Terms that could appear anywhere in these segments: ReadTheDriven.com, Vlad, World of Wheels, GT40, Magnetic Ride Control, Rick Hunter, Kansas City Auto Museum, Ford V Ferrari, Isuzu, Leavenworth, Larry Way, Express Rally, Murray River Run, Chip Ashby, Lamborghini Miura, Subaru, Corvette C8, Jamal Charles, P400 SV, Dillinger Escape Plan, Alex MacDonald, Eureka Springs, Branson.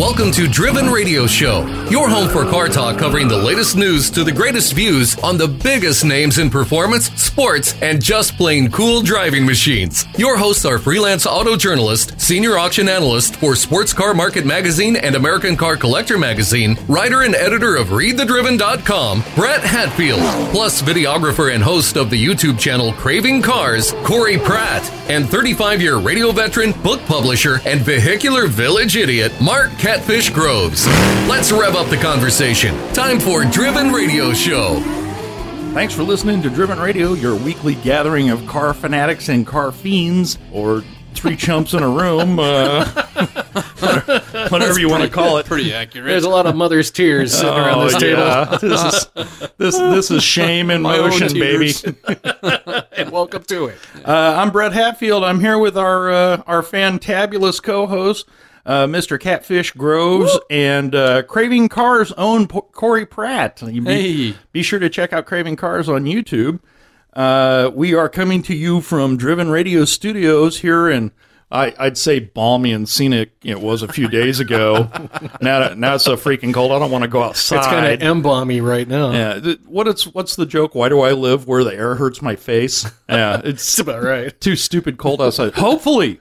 Welcome to Driven Radio Show, your home for car talk covering the latest news to the greatest views on the biggest names in performance, sports, and just plain cool driving machines. Your hosts are freelance auto journalist, senior auction analyst for Sports Car Market Magazine and American Car Collector Magazine, writer and editor of ReadTheDriven.com, Brett Hatfield, plus videographer and host of the YouTube channel Craving Cars, Corey Pratt, and 35-year radio veteran, book publisher, and vehicular village idiot, Mark Catfish Groves. Let's rev up the conversation. Time for Driven Radio Show. Thanks for listening to Driven Radio, your weekly gathering of car fanatics and car fiends, or three chumps in a room, whatever you want to call it. Pretty accurate. There's a lot of mother's tears sitting around this table. Yeah. This is shame in motion, baby. And welcome to it. I'm Brett Hatfield. I'm here with our fantabulous co-host, Mr. Catfish Groves, whoop, and Craving Cars' own Corey Pratt. Be sure to check out Craving Cars on YouTube. We are coming to you from Driven Radio Studios here in, I'd say, balmy and scenic. It was a few days ago. Now it's so freaking cold, I don't want to go outside. It's kind of embalmy right now. Yeah. What's the joke? Why do I live where the air hurts my face? Yeah, it's about right. Too stupid cold outside. Hopefully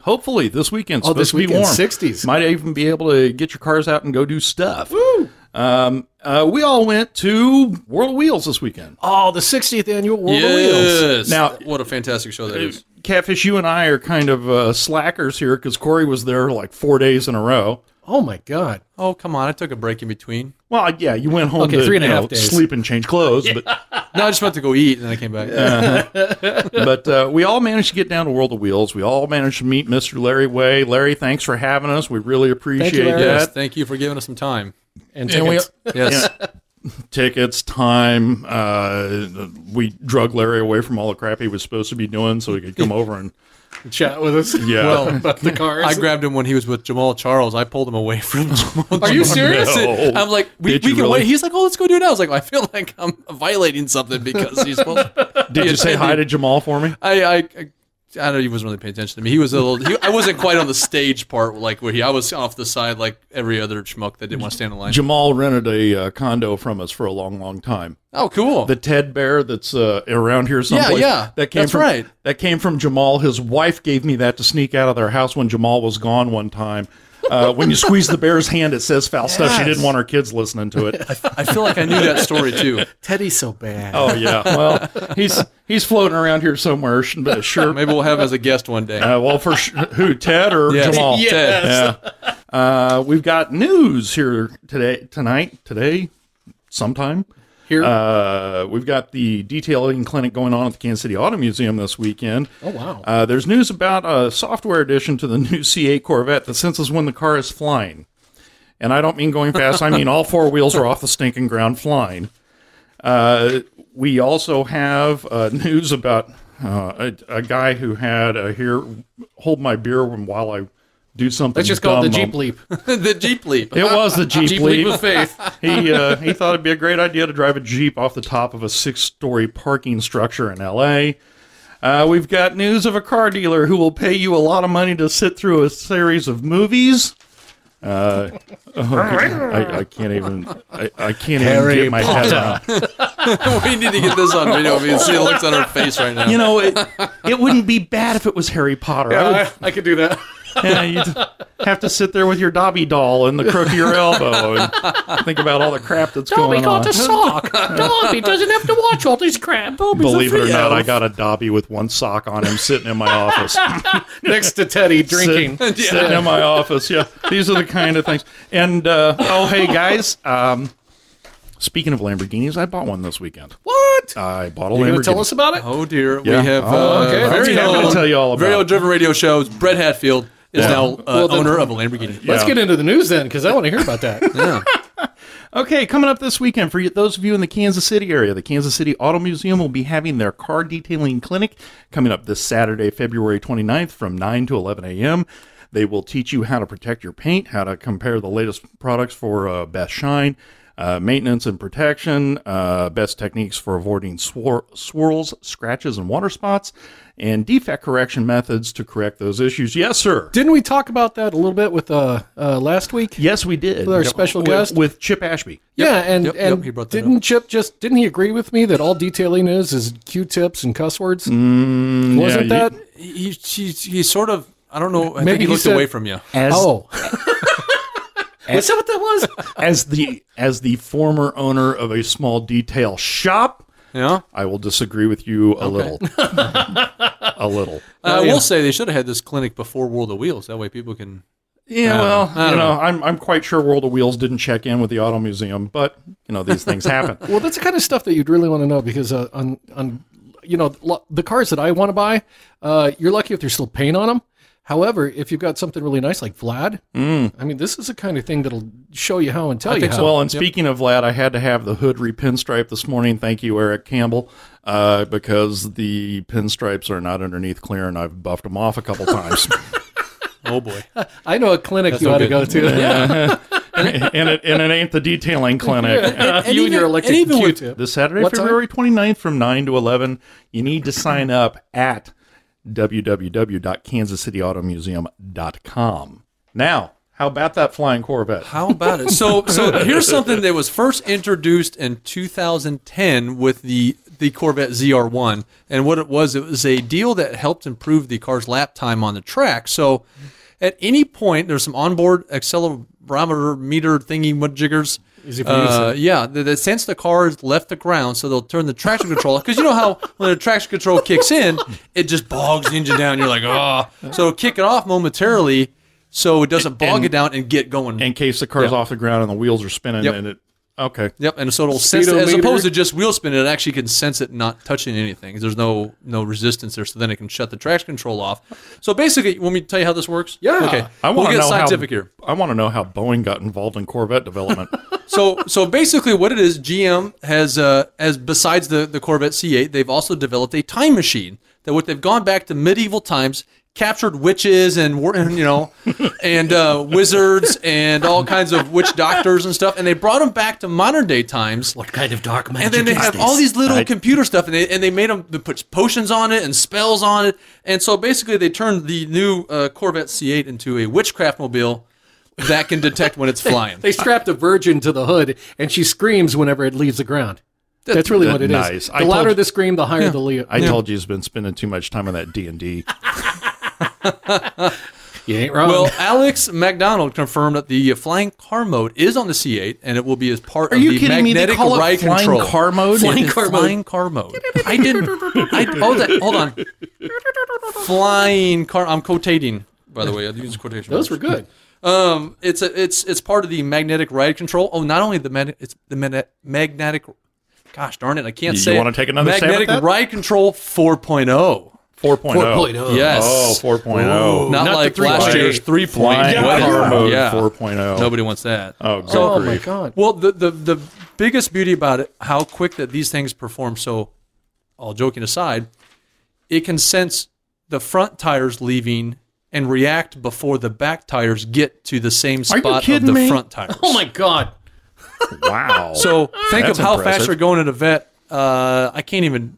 this weekend's supposed to be warm. 60s. Might even be able to get your cars out and go do stuff. Woo! We all went to World of Wheels this weekend. Oh, the 60th annual World of Wheels. Now, what a fantastic show that is. Catfish, you and I are kind of slackers here because Corey was there like 4 days in a row. Oh, my God. Oh, come on. I took a break in between. Well, yeah, you went home to 3.5 days. Sleep and change clothes. Yeah. But no, I just went to go eat, and then I came back. But we all managed to get down to World of Wheels. We all managed to meet Mr. Larry Way. Larry, thanks for having us. We really appreciate that. Yes, thank you for giving us some time. And tickets. Tickets, time. We drug Larry away from all the crap he was supposed to be doing so he could come over and chat with us. Yeah. Well, about the cars. I grabbed him when he was with Jamal Charles. I pulled him away from Jamal. Are you serious? No. I'm like, we can really wait. He's like, oh, let's go do it now. I was like, well, I feel like I'm violating something because he's supposed to. Did you say hi to Jamal for me? I don't know, he wasn't really paying attention to me. He was a little. I wasn't quite on the stage part, like where I was off the side, like every other schmuck that didn't want to stand in line. Jamal rented a condo from us for a long, long time. Oh, cool! The Ted Bear that's around here someplace. Yeah. That came from Jamal. His wife gave me that to sneak out of their house when Jamal was gone one time. When you squeeze the bear's hand, it says foul stuff. She didn't want her kids listening to it. I feel like I knew that story, too. Teddy's so bad. Oh, yeah. Well, he's floating around here somewhere. But sure. Maybe we'll have him as a guest one day. Well, for who? Ted or Jamal? Yes. Ted. Yeah. We've got news here sometime. Here. We've got the detailing clinic going on at the Kansas City Auto Museum this weekend. Oh, wow. There's news about a software addition to the new C8 Corvette that senses when the car is flying. And I don't mean going fast. I mean all four wheels are off the stinking ground flying. We also have news about a guy who had hold my beer while I do something. Let's just call it the Jeep Leap. The Jeep Leap. It was the Jeep Leap of faith. He thought it'd be a great idea to drive a Jeep off the top of a 6-story parking structure in L.A. We've got news of a car dealer who will pay you a lot of money to sit through a series of movies. I can't even get my head on. We need to get this on video. I mean, see the looks on her face right now. You know, it wouldn't be bad if it was Harry Potter. Yeah, I could do that. Yeah, you'd have to sit there with your Dobby doll in the crook of your elbow and think about all the crap that's going on. Dobby got a sock. Dobby doesn't have to watch all this crap. Dobby's believe it or not, I got a Dobby with one sock on him sitting in my office. Next to Teddy drinking. Sitting in my office, yeah. These are the kind of things. And, hey, guys, speaking of Lamborghinis, I bought one this weekend. What? I bought a Lamborghini. You going to tell us about it? Oh, dear. Yeah. We have very old Driven Radio Show. Brett Hatfield is now owner of a Lamborghini. Let's get into the news then, because I want to hear about that. Yeah. Okay, coming up this weekend, for those of you in the Kansas City area, the Kansas City Auto Museum will be having their car detailing clinic coming up this Saturday, February 29th from 9 to 11 a.m. They will teach you how to protect your paint, how to compare the latest products for best shine, Maintenance and protection, best techniques for avoiding swirls, scratches, and water spots, and defect correction methods to correct those issues. Yes, sir. Didn't we talk about that a little bit with last week? Yes, we did. With our special guest? With Chip Ashby. Yep. Yeah, and he brought that up. Didn't he agree with me that all detailing is Q-tips and cuss words? Wasn't that? He sort of, I don't know, maybe he looked away from you. Is that what that was? As the former owner of a small detail shop, yeah, I will disagree with you a little. A little. I will say they should have had this clinic before World of Wheels. That way people can... Yeah, well, I don't know. I'm quite sure World of Wheels didn't check in with the Auto Museum, but, you know, these things happen. Well, that's the kind of stuff that you'd really want to know, because on you know, the cars that I want to buy, you're lucky if there's still paint on them. However, if you've got something really nice like Vlad, I mean, this is the kind of thing that'll show you how and tell you how. So. Well, and speaking of Vlad, I had to have the hood re-pinstriped this morning. Thank you, Eric Campbell, because the pinstripes are not underneath clear, and I've buffed them off a couple times. Oh, boy. I know a clinic that's you ought to go to. Yeah. and it ain't the detailing clinic. You and your electric Q-tip. This Saturday, February 29th from 9 to 11, you need to sign up at www.kansascityautomuseum.com. Now, how about that flying Corvette? How about it? So here's something that was first introduced in 2010 with the Corvette ZR1. And what it was a deal that helped improve the car's lap time on the track. So at any point, there's some onboard accelerometer meter thingy jiggers. Easy for you. Yeah, they sense the car has left the ground, so they'll turn the traction control off. Because you know how when the traction control kicks in, it just bogs the engine down. You're like, oh. So kick it off momentarily so it doesn't bog it down and get going. In case the car's off the ground and the wheels are spinning. Yep. And so it'll sense it. As opposed to just wheel spin, it actually can sense it not touching anything. There's no resistance there, so then it can shut the traction control off. So basically, when we tell you how this works? Yeah. Okay. I want to know how Boeing got involved in Corvette development. So basically what it is, GM has, as besides the Corvette C8, they've also developed a time machine they've gone back to medieval times, captured witches and wizards and all kinds of witch doctors and stuff, and they brought them back to modern day times. What kind of dark magic? And then they have all these little computer stuff, and they made them put potions on it and spells on it, and so basically they turned the new Corvette C8 into a witchcraft mobile that can detect when it's flying. They strapped a virgin to the hood, and she screams whenever it leaves the ground. That's really what it is. The louder the scream, the higher the leap. I told you he's been spending too much time on that D&D. You ain't wrong. Well, Alex MacDonald confirmed that the flying car mode is on the C8, and it will be as part of the magnetic ride control. Flying car mode. I didn't. Hold on. Flying car. I'm quotating, by the way. I use quotation marks. Those were good. It's part of the magnetic ride control. Oh, not only magnetic. Gosh darn it! I can't say. You want to take another stab at that? Magnetic ride control 4.0. 4.0. Yes. Oh, 4.0 Not like last year's 3.0. Car mode 4.0. Nobody wants that. Oh, my God. Well, the biggest beauty about it, how quick that these things perform. So, all joking aside, it can sense the front tires leaving and react before the back tires get to the same spot of the front tires. Oh, my God. Wow. So, think of how fast you're going to the vet. I can't even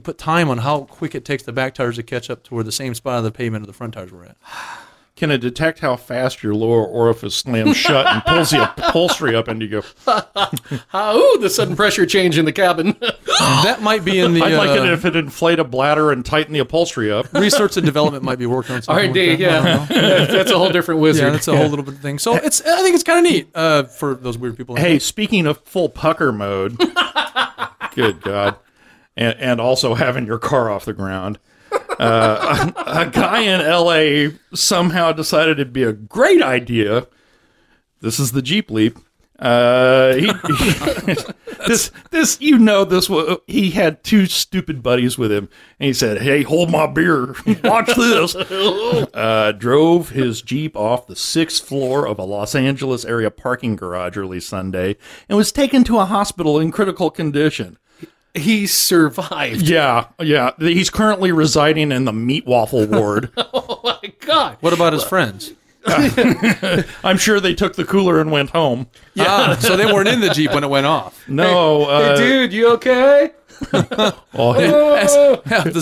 put time on how quick it takes the back tires to catch up to where the same spot on the pavement of the front tires were at. Can it detect how fast your lower orifice slams shut and pulls the upholstery up into you? Ooh, the sudden pressure change in the cabin. That might be in the... I'd like it if it inflate a bladder and tighten the upholstery up. Research and development might be working on something. R&D, that's a whole different wizard. Yeah, that's a whole little bit of thing. So I think it's kind of neat for those weird people. Hey, speaking of full pucker mode, good God. And also having your car off the ground. A guy in L.A. somehow decided it'd be a great idea. This is the Jeep Leap. He had two stupid buddies with him, and he said, "Hey, hold my beer. Watch this." Drove his Jeep off the 6th floor of a Los Angeles area parking garage early Sunday and was taken to a hospital in critical condition. He survived. Yeah. He's currently residing in the meat waffle ward. Oh, my God. What about his friends? I'm sure they took the cooler and went home. Yeah, so they weren't in the Jeep when it went off. No. Hey, dude, you okay? The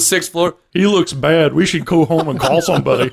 sixth floor. He looks bad. We should go home and call somebody.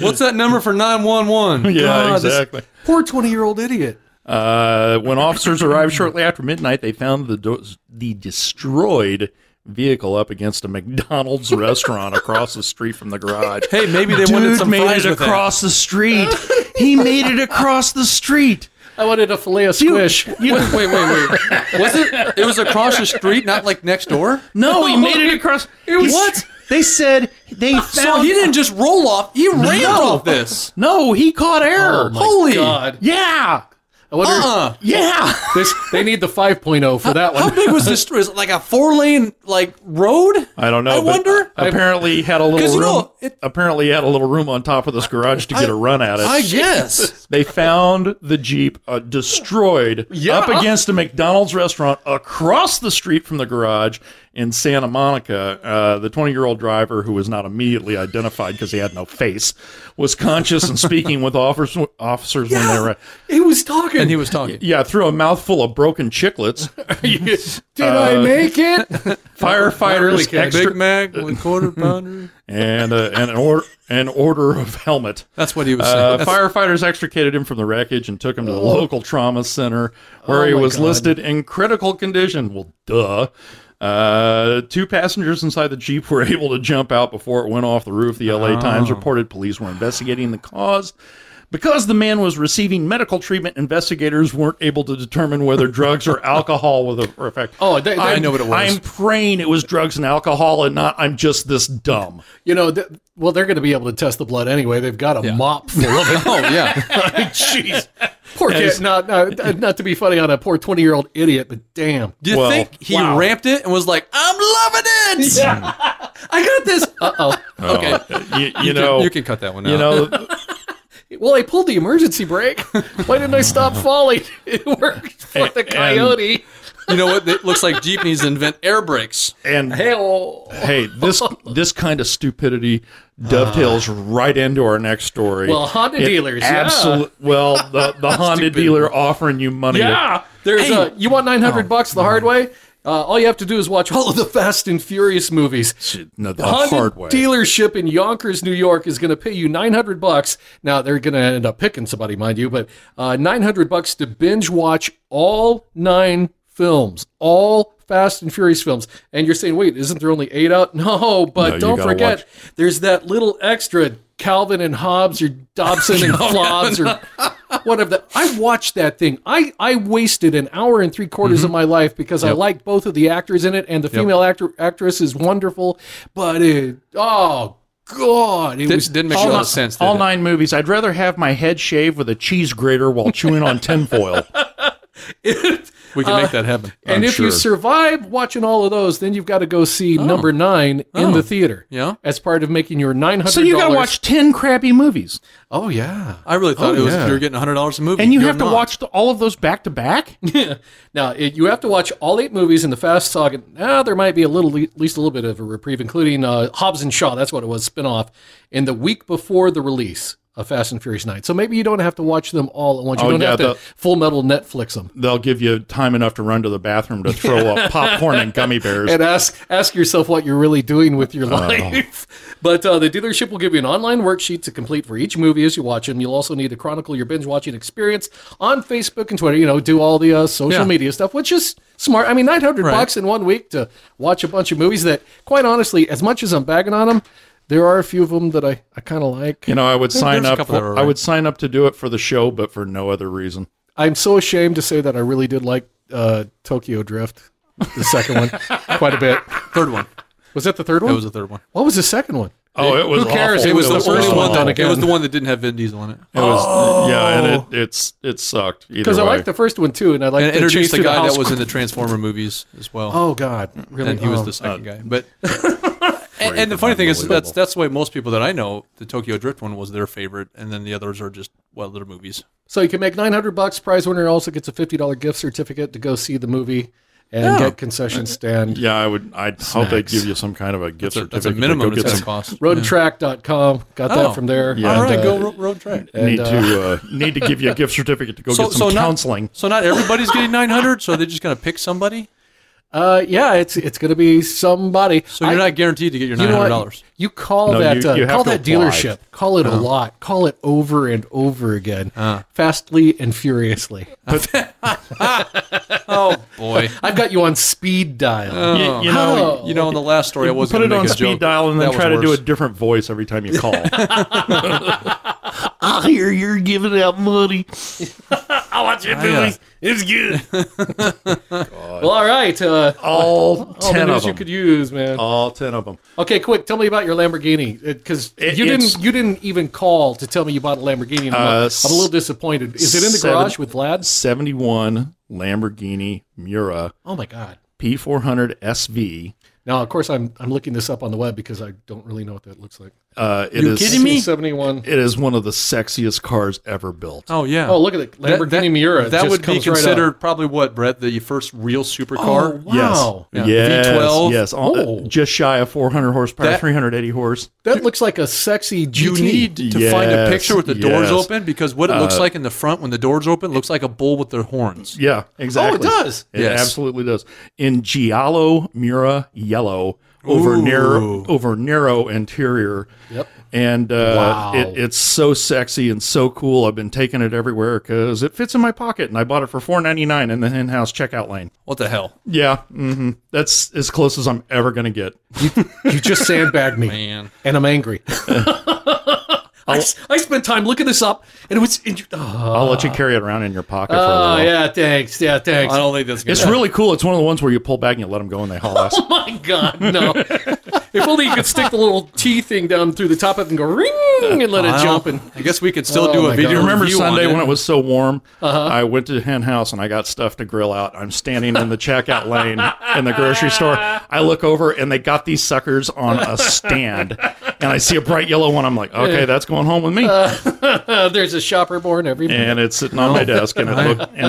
What's that number for 911? Yeah, exactly. Poor 20-year-old idiot. When officers arrived shortly after midnight, they found the destroyed vehicle up against a McDonald's restaurant across the street from the garage. Hey, maybe they wanted some fries with it. Dude made it across the street. He made it across the street. I wanted a filet of squish. Wait. Was it? It was across the street, not like next door? No, he made it across. What? They said they found. So he didn't just roll off. He ran off this. No, he caught air. Oh, my God. Yeah. I wonder yeah. They need the 5.0 for that one. How big was this? Was it like a 4-lane road? I don't know. I wonder. Apparently he had a little room. Apparently he had a little room on top of this garage to get a run at it. I guess. They found the Jeep destroyed up against a McDonald's restaurant across the street from the garage in Santa Monica. The 20-year-old driver, who was not immediately identified because he had no face, was conscious and speaking with officers when they arrived. He was talking. And he was talking. Yeah, through a mouthful of broken chiclets. Did I make it? Firefighters, Big Mac, 1/4 pounder, and an order of helmet. That's what he was saying. Firefighters extricated him from the wreckage and took him to the local trauma center, where he was listed in critical condition. Well, duh. Two passengers inside the Jeep were able to jump out before it went off the roof. The L.A. Times reported police were investigating the cause. Because the man was receiving medical treatment, investigators weren't able to determine whether drugs or alcohol were affected. Oh, I know what it was. I'm praying it was drugs and alcohol and not I'm just this dumb. You know, they're going to be able to test the blood anyway. They've got a mop full of it. Oh, yeah. Jeez. Poor kid. Not to be funny on a poor 20-year-old idiot, but damn. Do you think he ramped it and was like, I'm loving it? Yeah. I got this. Uh-oh. Okay. You can cut that one out. You know... Well, I pulled the emergency brake. Why didn't I stop falling? It worked for the coyote. And, you know what? It looks like Jeep needs to invent air brakes. And hey, this kind of stupidity dovetails right into our next story. Well, Honda dealers, yeah. Well, the Honda dealer offering you money. Yeah. You want $900 the hard way? All you have to do is watch all of the Fast and Furious movies. No, the Honda dealership in Yonkers, New York, is going to pay you $900. Now, they're going to end up picking somebody, mind you, but $900 to binge watch all 9 films, all Fast and Furious films. And you're saying, wait, isn't there only 8 out? No, but don't forget, there's that little extra Calvin and Hobbes or Dobson and Flobbs or... Whatever that. I watched that thing. I wasted an hour and 3/4 of my life because I liked both of the actors in it, and the female actress is wonderful. But it didn't make a lot of sense. All 9 movies. I'd rather have my head shaved with a cheese grater while chewing on tinfoil. We can make that happen. And if you survive watching all of those, then you've got to go see number 9 in the theater. Yeah, as part of making your $900. So you got to watch 10 crappy movies. Oh yeah, I really thought it was you were getting $100 a movie, and you have to watch all of those back to back. Yeah. Now you have to watch all 8 movies in the Fast saga. Now there might be at least a little bit of a reprieve, including Hobbs and Shaw. That's what it was, spinoff, in the week before the release. A Fast and Furious 9. So maybe you don't have to watch them all at once. You don't have to Full Metal Netflix them. They'll give you time enough to run to the bathroom to throw up popcorn and gummy bears. And ask yourself what you're really doing with your life. But the dealership will give you an online worksheet to complete for each movie as you watch them. You'll also need to chronicle your binge-watching experience on Facebook and Twitter. You know, do all the social media stuff, which is smart. I mean, $900 in 1 week to watch a bunch of movies that, quite honestly, as much as I'm bagging on them, there are a few of them that I kind of like. You know, I would sign up. I would sign up to do it for the show, but for no other reason. I'm so ashamed to say that I really did like Tokyo Drift, the second one, quite a bit. Third one. Was that the third one? It was the third one. What was the second one? Oh, it was. Who cares? Awful. It was the first one done again. It was the one that didn't have Vin Diesel on it. It was, and it sucked. Because I liked the first one too, and I liked introduced the guy that was in the Transformer movies as well. Oh God, really? And he was the second guy, but. And the funny thing is that's the way most people that I know, the Tokyo Drift one was their favorite, and then the others are just little movies. So you can make $900. Prize winner also gets a $50 gift certificate to go see the movie and get concession stand. Yeah, I would. I hope they give you some kind of a gift certificate. That's a minimum it's going to cost. Roadtrack.com. Got that from there. Yeah. All right, go Roadtrack. Need to give you a gift certificate to go get some counseling. Not everybody's getting 900, so they're just going to pick somebody? Yeah, it's going to be somebody. So you're not guaranteed to get your $900. You call that dealership. Call it a lot. Call it over and over again, fastly and furiously. Oh boy, I've got you on speed dial. Oh. You know, in the last story, I wasn't going to make a joke. Put it on speed dial and then try to do a different voice every time you call. I hear you're giving out money. I watch your movies. It's good. Well, all right. All ten of them. You could use, man. All 10 of them. Okay, quick. Tell me about your Lamborghini, because you didn't even call to tell me you bought a Lamborghini. I'm a little disappointed. Is it in the garage with Vlad? 71 Lamborghini Miura. Oh my God. P400 SV. Now, of course, I'm looking this up on the web because I don't really know what that looks like. You're kidding me? 71. It is one of the sexiest cars ever built. Oh, yeah. Oh, look at it. Lamborghini Miura. That would be considered probably what, Brett? The first real supercar? Oh, wow. Yes. Yeah. Yes. V12. Yes. Just shy of 400 horsepower, 380 horse. That looks like a sexy GT. You need to find a picture with the doors open, because what it looks like in the front when the doors open looks like a bull with their horns. Yeah, exactly. Oh, it does. It absolutely does. In Giallo Miura Yellow. Over narrow interior. Yep. And it's so sexy and so cool. I've been taking it everywhere because it fits in my pocket, and I bought it for $4.99 in the in-house checkout lane. What the hell? Yeah, that's as close as I'm ever going to get. You just sandbagged me, man, and I'm angry. I spent time looking this up, and it was. I'll let you carry it around in your pocket for a while. Oh, yeah, thanks. Yeah, thanks. I don't think that's good. It's really cool. It's one of the ones where you pull back and you let them go and they haul ass. Oh, my God, no. If only you could stick the little T thing down through the top of it and go ring and let it jump. And I guess we could still do a video. Remember Sunday when it was so warm? Uh-huh. I went to Hen House and I got stuff to grill out. I'm standing in the checkout lane in the grocery store. I look over and they got these suckers on a stand. And I see a bright yellow one. I'm like, okay, that's going home with me. There's a shopper born every minute. And it's sitting on my desk, and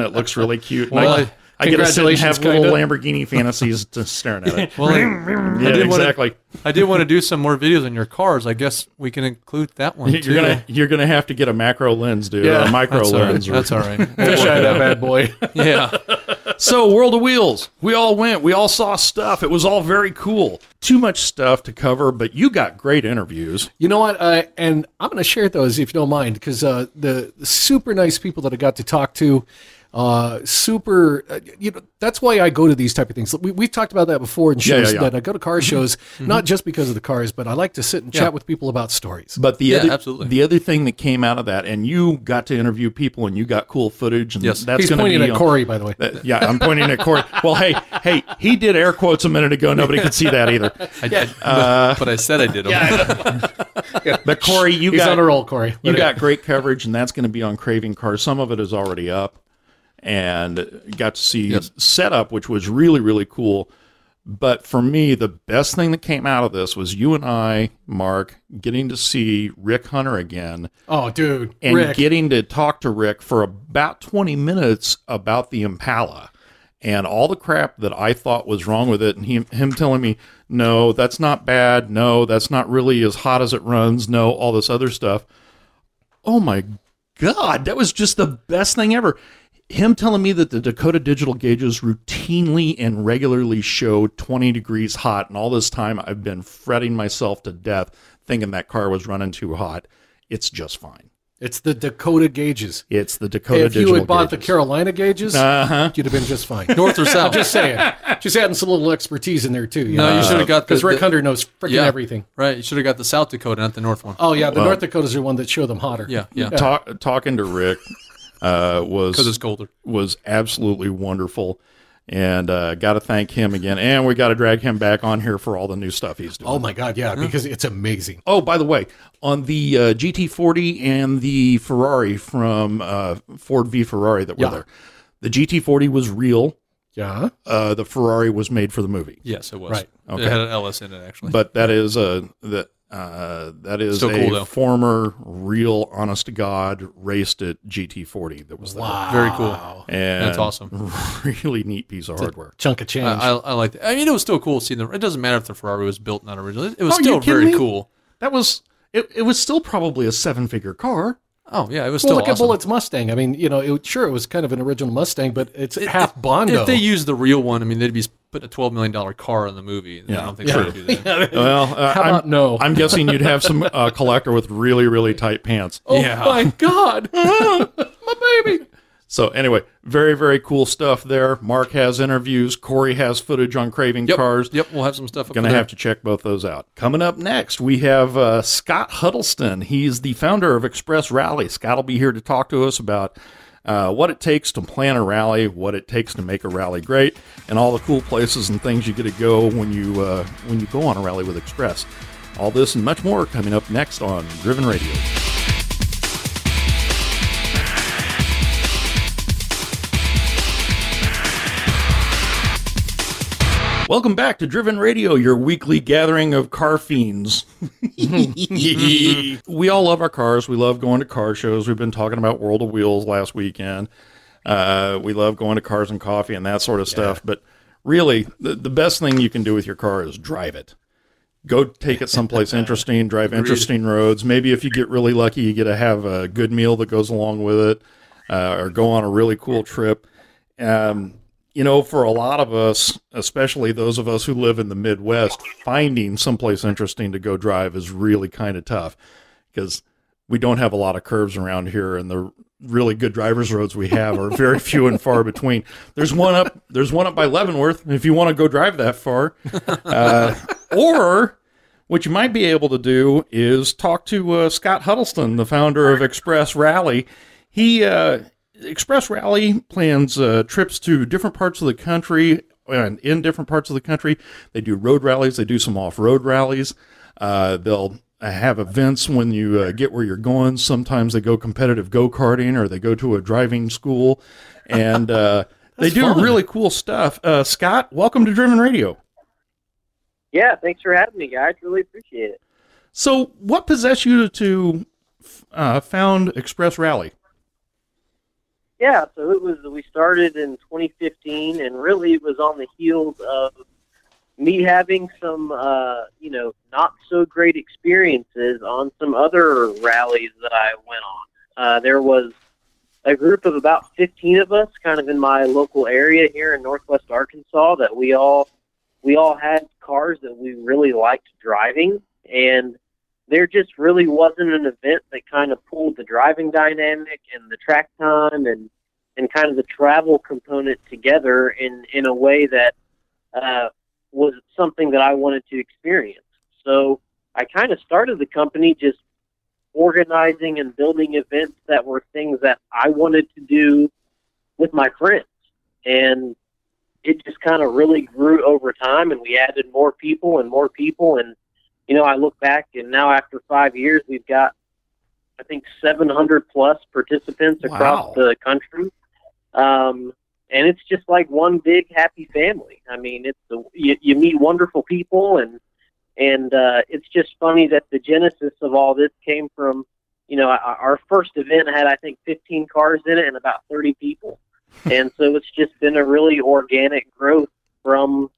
it looks really cute. Well, I get to sit and have little Lamborghini fantasies just staring at it. Well, I did want to do some more videos on your cars. I guess we can include that one, too. You're gonna have to get a macro lens, dude, or a micro lens. That's all right. Fish eye that bad boy. Yeah. So, World of Wheels. We all went. We all saw stuff. It was all very cool. Too much stuff to cover, but you got great interviews. You know what? And I'm going to share those, if you don't mind, because the super nice people that I got to talk to, that's why I go to these type of things. We've talked about that before in shows that I go to car shows, not just because of the cars, but I like to sit and chat with people about stories. But the other thing that came out of that, and you got to interview people and you got cool footage. And that's he's pointing at Corey, by the way. I'm pointing at Corey. Well, hey, he did air quotes a minute ago. Nobody could see that either. I did, but I said I did. But Corey, he's on a roll, Corey. You got great coverage, and that's going to be on Craving Cars. Some of it is already up. And got to see setup, which was really, really cool. But for me, the best thing that came out of this was you and I, Mark, getting to see Rick Hunter again. Oh, dude. And getting to talk to Rick for about 20 minutes about the Impala and all the crap that I thought was wrong with it. And him telling me, no, that's not bad. No, that's not really as hot as it runs. No, all this other stuff. Oh, my God. That was just the best thing ever. Him telling me that the Dakota Digital gauges routinely and regularly show 20 degrees hot, and all this time I've been fretting myself to death thinking that car was running too hot. It's just fine. It's the Dakota gauges. It's the Dakota Digital gauges. If you had bought the Carolina gauges, you'd have been just fine. North or south. I'm just saying. Just adding some little expertise in there, too. You know? You should have got the... Because Rick Hunter knows freaking everything. Right. You should have got the South Dakota, not the North one. Oh, yeah. The North Dakotas are one that show them hotter. Yeah. Talking to Rick... because it's colder. Was absolutely wonderful, and got to thank him again. And we got to drag him back on here for all the new stuff he's doing. Oh my God, yeah, because it's amazing. Oh, by the way, on the GT40 and the Ferrari from Ford V Ferrari that were there, the GT40 was real. Yeah. The Ferrari was made for the movie. Yes, it was. Right. Okay. It had an LS in it, actually. But that is That is so cool, a former real honest to God raced at GT40. That was wow. Very cool. And that's awesome. Really neat piece of hardware. Chunk of change. I like that. I mean, it was still cool seeing the, it doesn't matter if the Ferrari was built, not originally. It was still very cool. That was, it was still probably a 7-figure car. Oh yeah, it was still awesome. Look at Bullitt's Mustang. I mean, you know, it, sure, it was kind of an original Mustang, but it's half Bondo. If they used the real one, I mean, they'd be putting a $12 million car in the movie. Yeah. I don't think they would do that. Yeah. Well, I'm guessing you'd have some collector with really, really tight pants. Oh yeah. My God, my baby. So anyway, very, very cool stuff there. Mark has interviews. Corey has footage on Craving Cars. Yep, we'll have some stuff up there. Going to have to check both those out. Coming up next, we have Scott Huddleston. He's the founder of Express Rally. Scott will be here to talk to us about what it takes to plan a rally, what it takes to make a rally great, and all the cool places and things you get to go when you go on a rally with Express. All this and much more coming up next on Driven Radio. Welcome back to Driven Radio, your weekly gathering of car fiends. We all love our cars. We love going to car shows. We've been talking about World of Wheels last weekend. We love going to Cars and Coffee and that sort of stuff. But really, the best thing you can do with your car is drive it. Go take it someplace interesting, drive interesting roads. Maybe if you get really lucky, you get to have a good meal that goes along with it, or go on a really cool trip. You know, for a lot of us, especially those of us who live in the Midwest, finding someplace interesting to go drive is really kind of tough because we don't have a lot of curves around here, and the really good driver's roads we have are very few and far between. There's one up by Leavenworth if you want to go drive that far. Or what you might be able to do is talk to Scott Huddleston, the founder of Express Rally. Express Rally plans trips to different parts of the country and in different parts of the country. They do road rallies. They do some off-road rallies. They'll have events when you get where you're going. Sometimes they go competitive go-karting or they go to a driving school. And they do really cool stuff. Scott, welcome to Driven Radio. Yeah, thanks for having me, guys. Really appreciate it. So what possessed you to found Express Rally? Yeah, so we started in 2015, and really it was on the heels of me having some, not-so-great experiences on some other rallies that I went on. There was a group of about 15 of us kind of in my local area here in northwest Arkansas that we all had cars that we really liked driving, and there just really wasn't an event that kind of pulled the driving dynamic and the track time and kind of the travel component together in a way that was something that I wanted to experience. So I kind of started the company just organizing and building events that were things that I wanted to do with my friends. And it just kind of really grew over time, and we added more people, and you know, I look back, and now after 5 years, we've got, I think, 700-plus participants across the country. And it's just like one big happy family. I mean, you meet wonderful people, and it's just funny that the genesis of all this came from, you know, our first event had, I think, 15 cars in it and about 30 people. And so it's just been a really organic growth from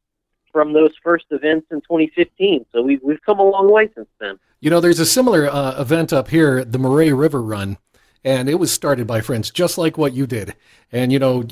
those first events in 2015. So we've come a long way since then. You know, there's a similar event up here, the Murray River Run, and it was started by friends just like what you did. And, you know,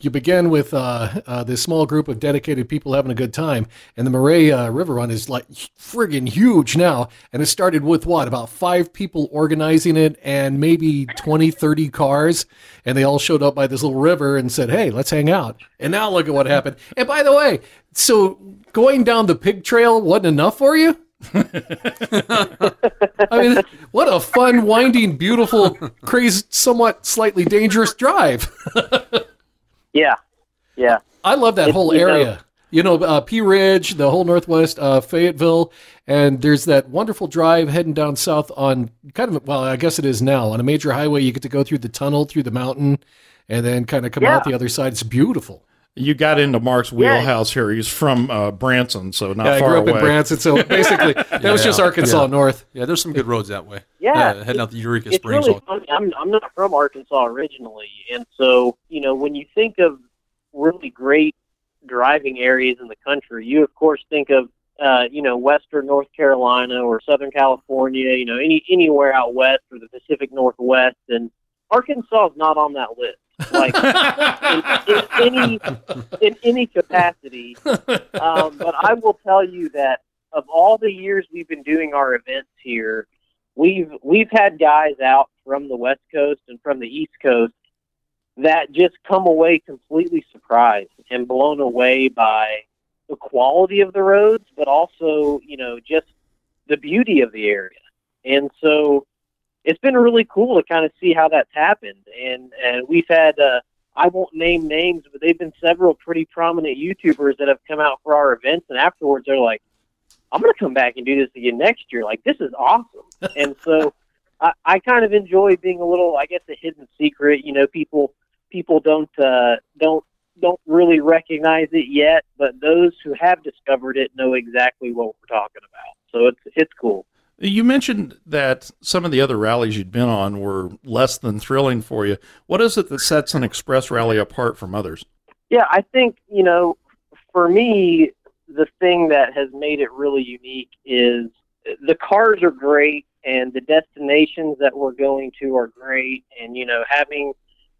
you begin with this small group of dedicated people having a good time, and the Murray River Run is like friggin' huge now, and it started with about 5 people organizing it and maybe 20, 30 cars, and they all showed up by this little river and said, hey, let's hang out. And now look at what happened. And by the way, so going down the pig trail wasn't enough for you? I mean, what a fun, winding, beautiful, crazy, somewhat slightly dangerous drive. Yeah. I love that whole area. Pea Ridge, the whole northwest, Fayetteville, and there's that wonderful drive heading down south on kind of, well, I guess it is now, on a major highway. You get to go through the tunnel, through the mountain, and then kind of come out the other side. It's beautiful. You got into Mark's wheelhouse here. He's from Branson, so not far away. I grew up in Branson, so basically that was just Arkansas North. Yeah, there's some good roads that way. Yeah. Heading out to Eureka Springs. Really, I'm not from Arkansas originally, and so, you know, when you think of really great driving areas in the country, you, of course, think of, you know, Western North Carolina or Southern California, you know, anywhere out west or the Pacific Northwest, and Arkansas is not on that list. Like in any capacity, but I will tell you that of all the years we've been doing our events here, we've had guys out from the West Coast and from the East Coast that just come away completely surprised and blown away by the quality of the roads, but also, you know, just the beauty of the area. And so it's been really cool to kind of see how that's happened. And we've had, I won't name names, but they've been several pretty prominent YouTubers that have come out for our events, and afterwards they're like, I'm going to come back and do this again next year. Like, this is awesome. And so I kind of enjoy being a little, I guess, a hidden secret. You know, people don't really recognize it yet, but those who have discovered it know exactly what we're talking about. So it's cool. You mentioned that some of the other rallies you'd been on were less than thrilling for you. What is it that sets an Express Rally apart from others? Yeah, I think, you know, for me, the thing that has made it really unique is the cars are great and the destinations that we're going to are great. And, you know, having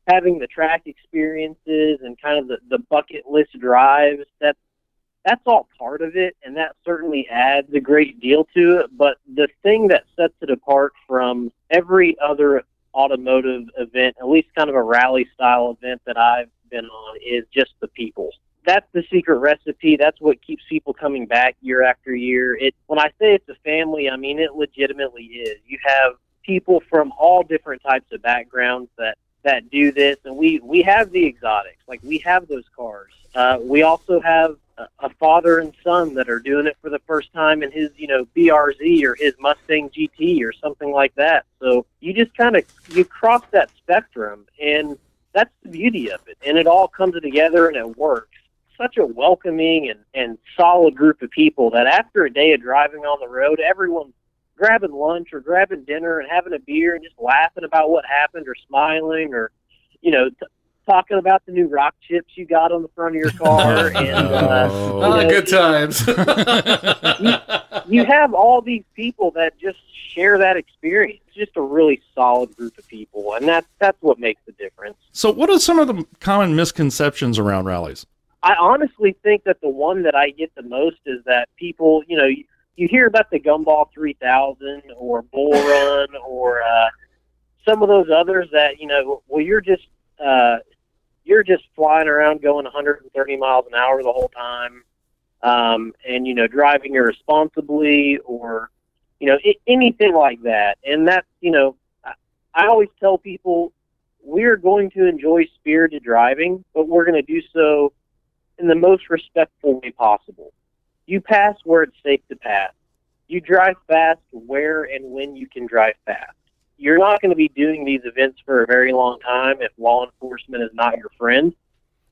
the track experiences and kind of the bucket list drives, that's all part of it, and that certainly adds a great deal to it. But the thing that sets it apart from every other automotive event, at least kind of a rally-style event that I've been on, is just the people. That's the secret recipe. That's what keeps people coming back year after year. When I say it's a family, I mean it legitimately is. You have people from all different types of backgrounds that do this, and we have the exotics. Like, we have those cars. We also have a father and son that are doing it for the first time in his, you know, BRZ or his Mustang GT or something like that. So you just kind of, you cross that spectrum, and that's the beauty of it. And it all comes together and it works. Such a welcoming and solid group of people that after a day of driving on the road, everyone's grabbing lunch or grabbing dinner and having a beer and just laughing about what happened or smiling or, you know, talking about the new rock chips you got on the front of your car. And good times. you have all these people that just share that experience. It's just a really solid group of people, and that's what makes the difference. So what are some of the common misconceptions around rallies? I honestly think that the one that I get the most is that people, you know, you hear about the Gumball 3000 or Bull Run or some of those others that, you know, well, you're just flying around going 130 miles an hour the whole time, and, you know, driving irresponsibly or, you know, anything like that. And that's, you know, I always tell people we're going to enjoy spirited driving, but we're going to do so in the most respectful way possible. You pass where it's safe to pass. You drive fast where and when you can drive fast. You're not going to be doing these events for a very long time if law enforcement is not your friend.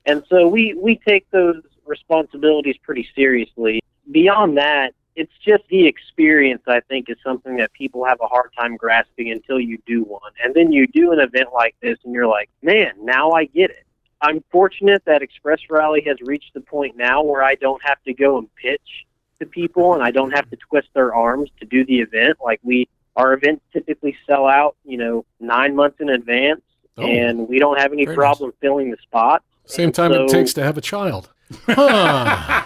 And so we take those responsibilities pretty seriously. Beyond that, it's just the experience, I think, is something that people have a hard time grasping until you do one. And then you do an event like this, and you're like, man, now I get it. I'm fortunate that Express Rally has reached the point now where I don't have to go and pitch to people, and I don't have to twist their arms to do the event. Like, our events typically sell out, you know, 9 months in advance, and we don't have any problem filling the spot. Same time it takes to have a child. Huh.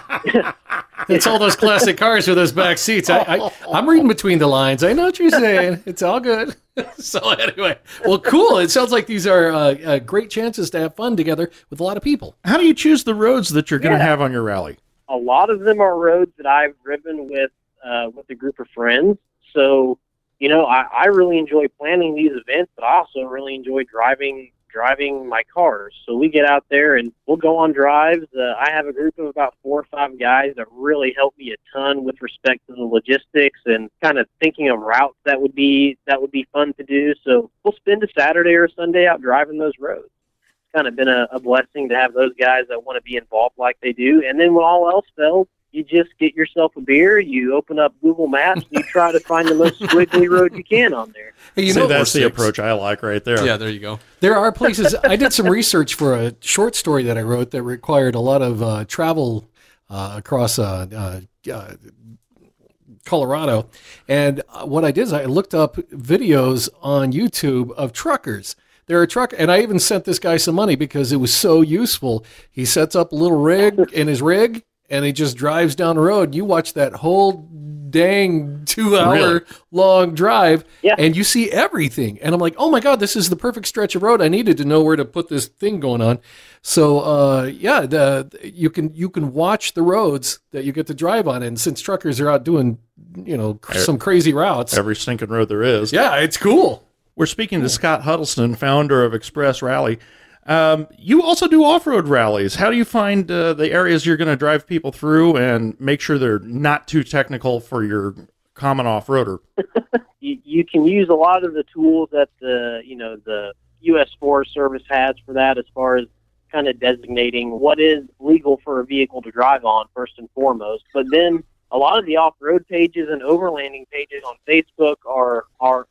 It's all those classic cars with those back seats. I'm reading between the lines. I know what you're saying. It's all good. So anyway, well, cool. It sounds like these are great chances to have fun together with a lot of people. How do you choose the roads that you're going to have on your rally? A lot of them are roads that I've driven with a group of friends. So, you know, I really enjoy planning these events, but I also really enjoy driving my cars. So we get out there and we'll go on drives. I have a group of about 4 or 5 guys that really help me a ton with respect to the logistics and kind of thinking of routes that would be fun to do. So we'll spend a Saturday or a Sunday out driving those roads. kind of been a blessing to have those guys that want to be involved like they do. And then when all else fails, you just get yourself a beer, you open up Google Maps, and you try to find the most squiggly road you can on there. Hey, you know, that's the approach I like right there. Yeah, there you go. There are places. I did some research for a short story that I wrote that required a lot of travel across Colorado. And what I did is I looked up videos on YouTube of truckers. They're a truck, and I even sent this guy some money because it was so useful. He sets up a little rig in his rig, and he just drives down the road. You watch that whole dang 2-hour-long drive, and you see everything. And I'm like, oh, my God, this is the perfect stretch of road. I needed to know where to put this thing going on. So, yeah, you can watch the roads that you get to drive on. And since truckers are out doing, you know, some crazy routes. Every stinking road there is. Yeah, it's cool. We're speaking to Scott Huddleston, founder of Express Rally. You also do off-road rallies. How do you find the areas you're going to drive people through and make sure they're not too technical for your common off-roader? You can use a lot of the tools that the U.S. Forest Service has for that, as far as kind of designating what is legal for a vehicle to drive on first and foremost. But then a lot of the off-road pages and overlanding pages on Facebook are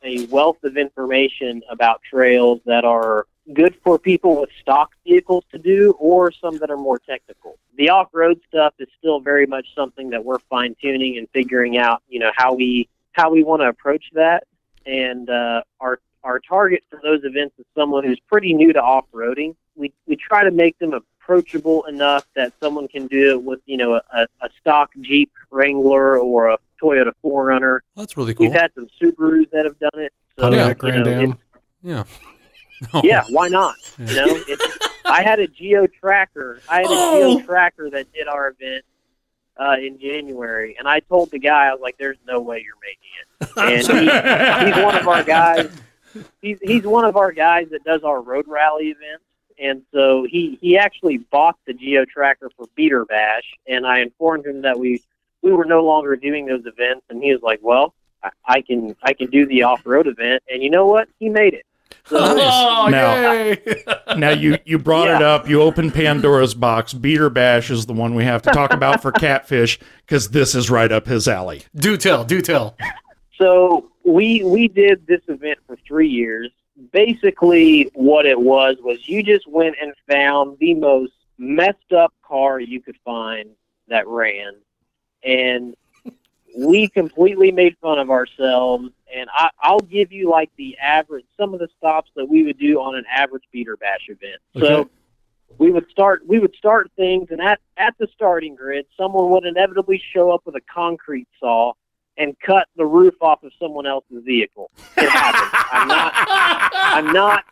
a wealth of information about trails that are good for people with stock vehicles to do, or some that are more technical. The off-road stuff is still very much something that we're fine-tuning and figuring out, you know, how we want to approach that. And our target for those events is someone who's pretty new to off-roading. We try to make them approachable enough that someone can do it with, you know, a stock Jeep Wrangler or a Toyota 4Runner. That's really cool. We've had some Subarus that have done it. So, Grand Am. Yeah. No. Yeah, why not? Yeah. You know, I had a Geo Tracker. Geo Tracker that did our event in January, and I told the guy, I was like, "There's no way you're making it." And he's one of our guys. He's one of our guys that does our road rally events. And so he actually bought the Geo Tracker for Beater Bash, and I informed him that we were no longer doing those events, and he was like, "Well, I can do the off-road event," and you know what? He made it. So, now you brought it up. You opened Pandora's box. Beater Bash is the one we have to talk about for Catfish, because this is right up his alley. Do tell. So we did this event for 3 years. Basically, what it was you just went and found the most messed up car you could find that ran, and we completely made fun of ourselves. And I'll give you like the average, some of the stops that we would do on an average Beater Bash event. Okay. So we would start things, and at the starting grid, someone would inevitably show up with a concrete saw and cut the roof off of someone else's vehicle. It happens. I'm not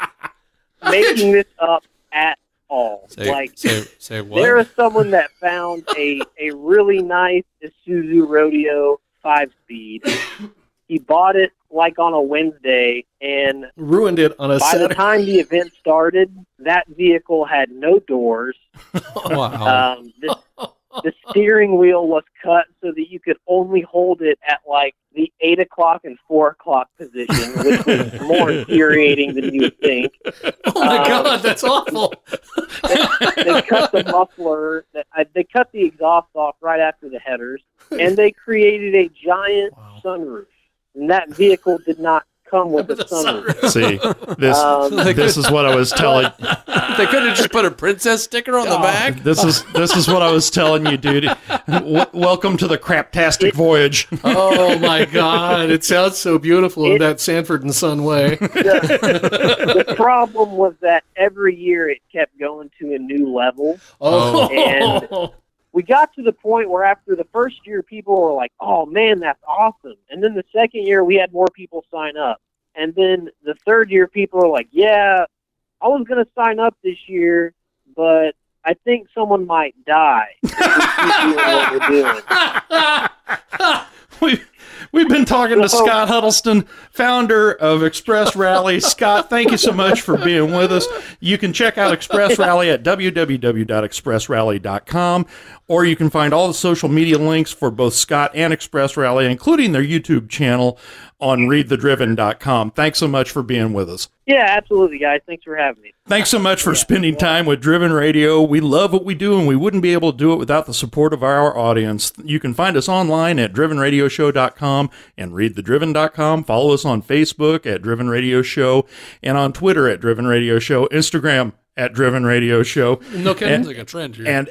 making this up at all. Say what? There is someone that found a really nice Isuzu Rodeo 5-speed. He bought it like on a Wednesday and ruined it on a Saturday. By the time the event started, that vehicle had no doors. Wow. The steering wheel was cut so that you could only hold it at like the 8 o'clock and 4 o'clock position, which was more infuriating than you would think. Oh, my God, that's awful. They cut the muffler. They cut the exhaust off right after the headers, and they created a giant sunroof. And that vehicle did not come with a sunroof. See, this is what I was telling. They could have just put a princess sticker on the back. This is what I was telling you, dude. Welcome to the craptastic voyage. Oh my God, it sounds so beautiful in that Sanford and Son way. The problem was that every year it kept going to a new level. Oh. And we got to the point where after the first year, people were like, oh, man, that's awesome. And then the second year, we had more people sign up. And then the third year, people were like, yeah, I was going to sign up this year, but I think someone might die. We've been talking to Scott Huddleston, founder of Express Rally. Scott, thank you so much for being with us. You can check out Express Rally at www.expressrally.com, or you can find all the social media links for both Scott and Express Rally, including their YouTube channel, on ReadTheDriven.com. Thanks so much for being with us. Yeah, absolutely, guys. Thanks for having me. Thanks so much for spending time with Driven Radio. We love what we do, and we wouldn't be able to do it without the support of our audience. You can find us online at DrivenRadioShow.com and ReadTheDriven.com. Follow us on Facebook at Driven Radio Show and on Twitter at Driven Radio Show, Instagram at Driven Radio Show. No kidding, it's like a trend here. And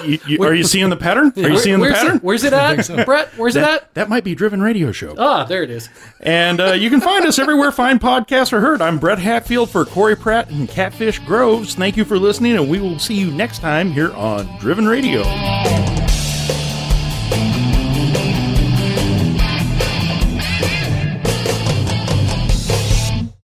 are you seeing the pattern? Are you seeing the pattern? Where's it at, so. Brett? Where's it at? That might be Driven Radio Show. Ah, there it is. And you can find us everywhere fine podcasts are heard. I'm Brett Hatfield for Corey Pratt and Catfish Groves. Thank you for listening, and we will see you next time here on Driven Radio.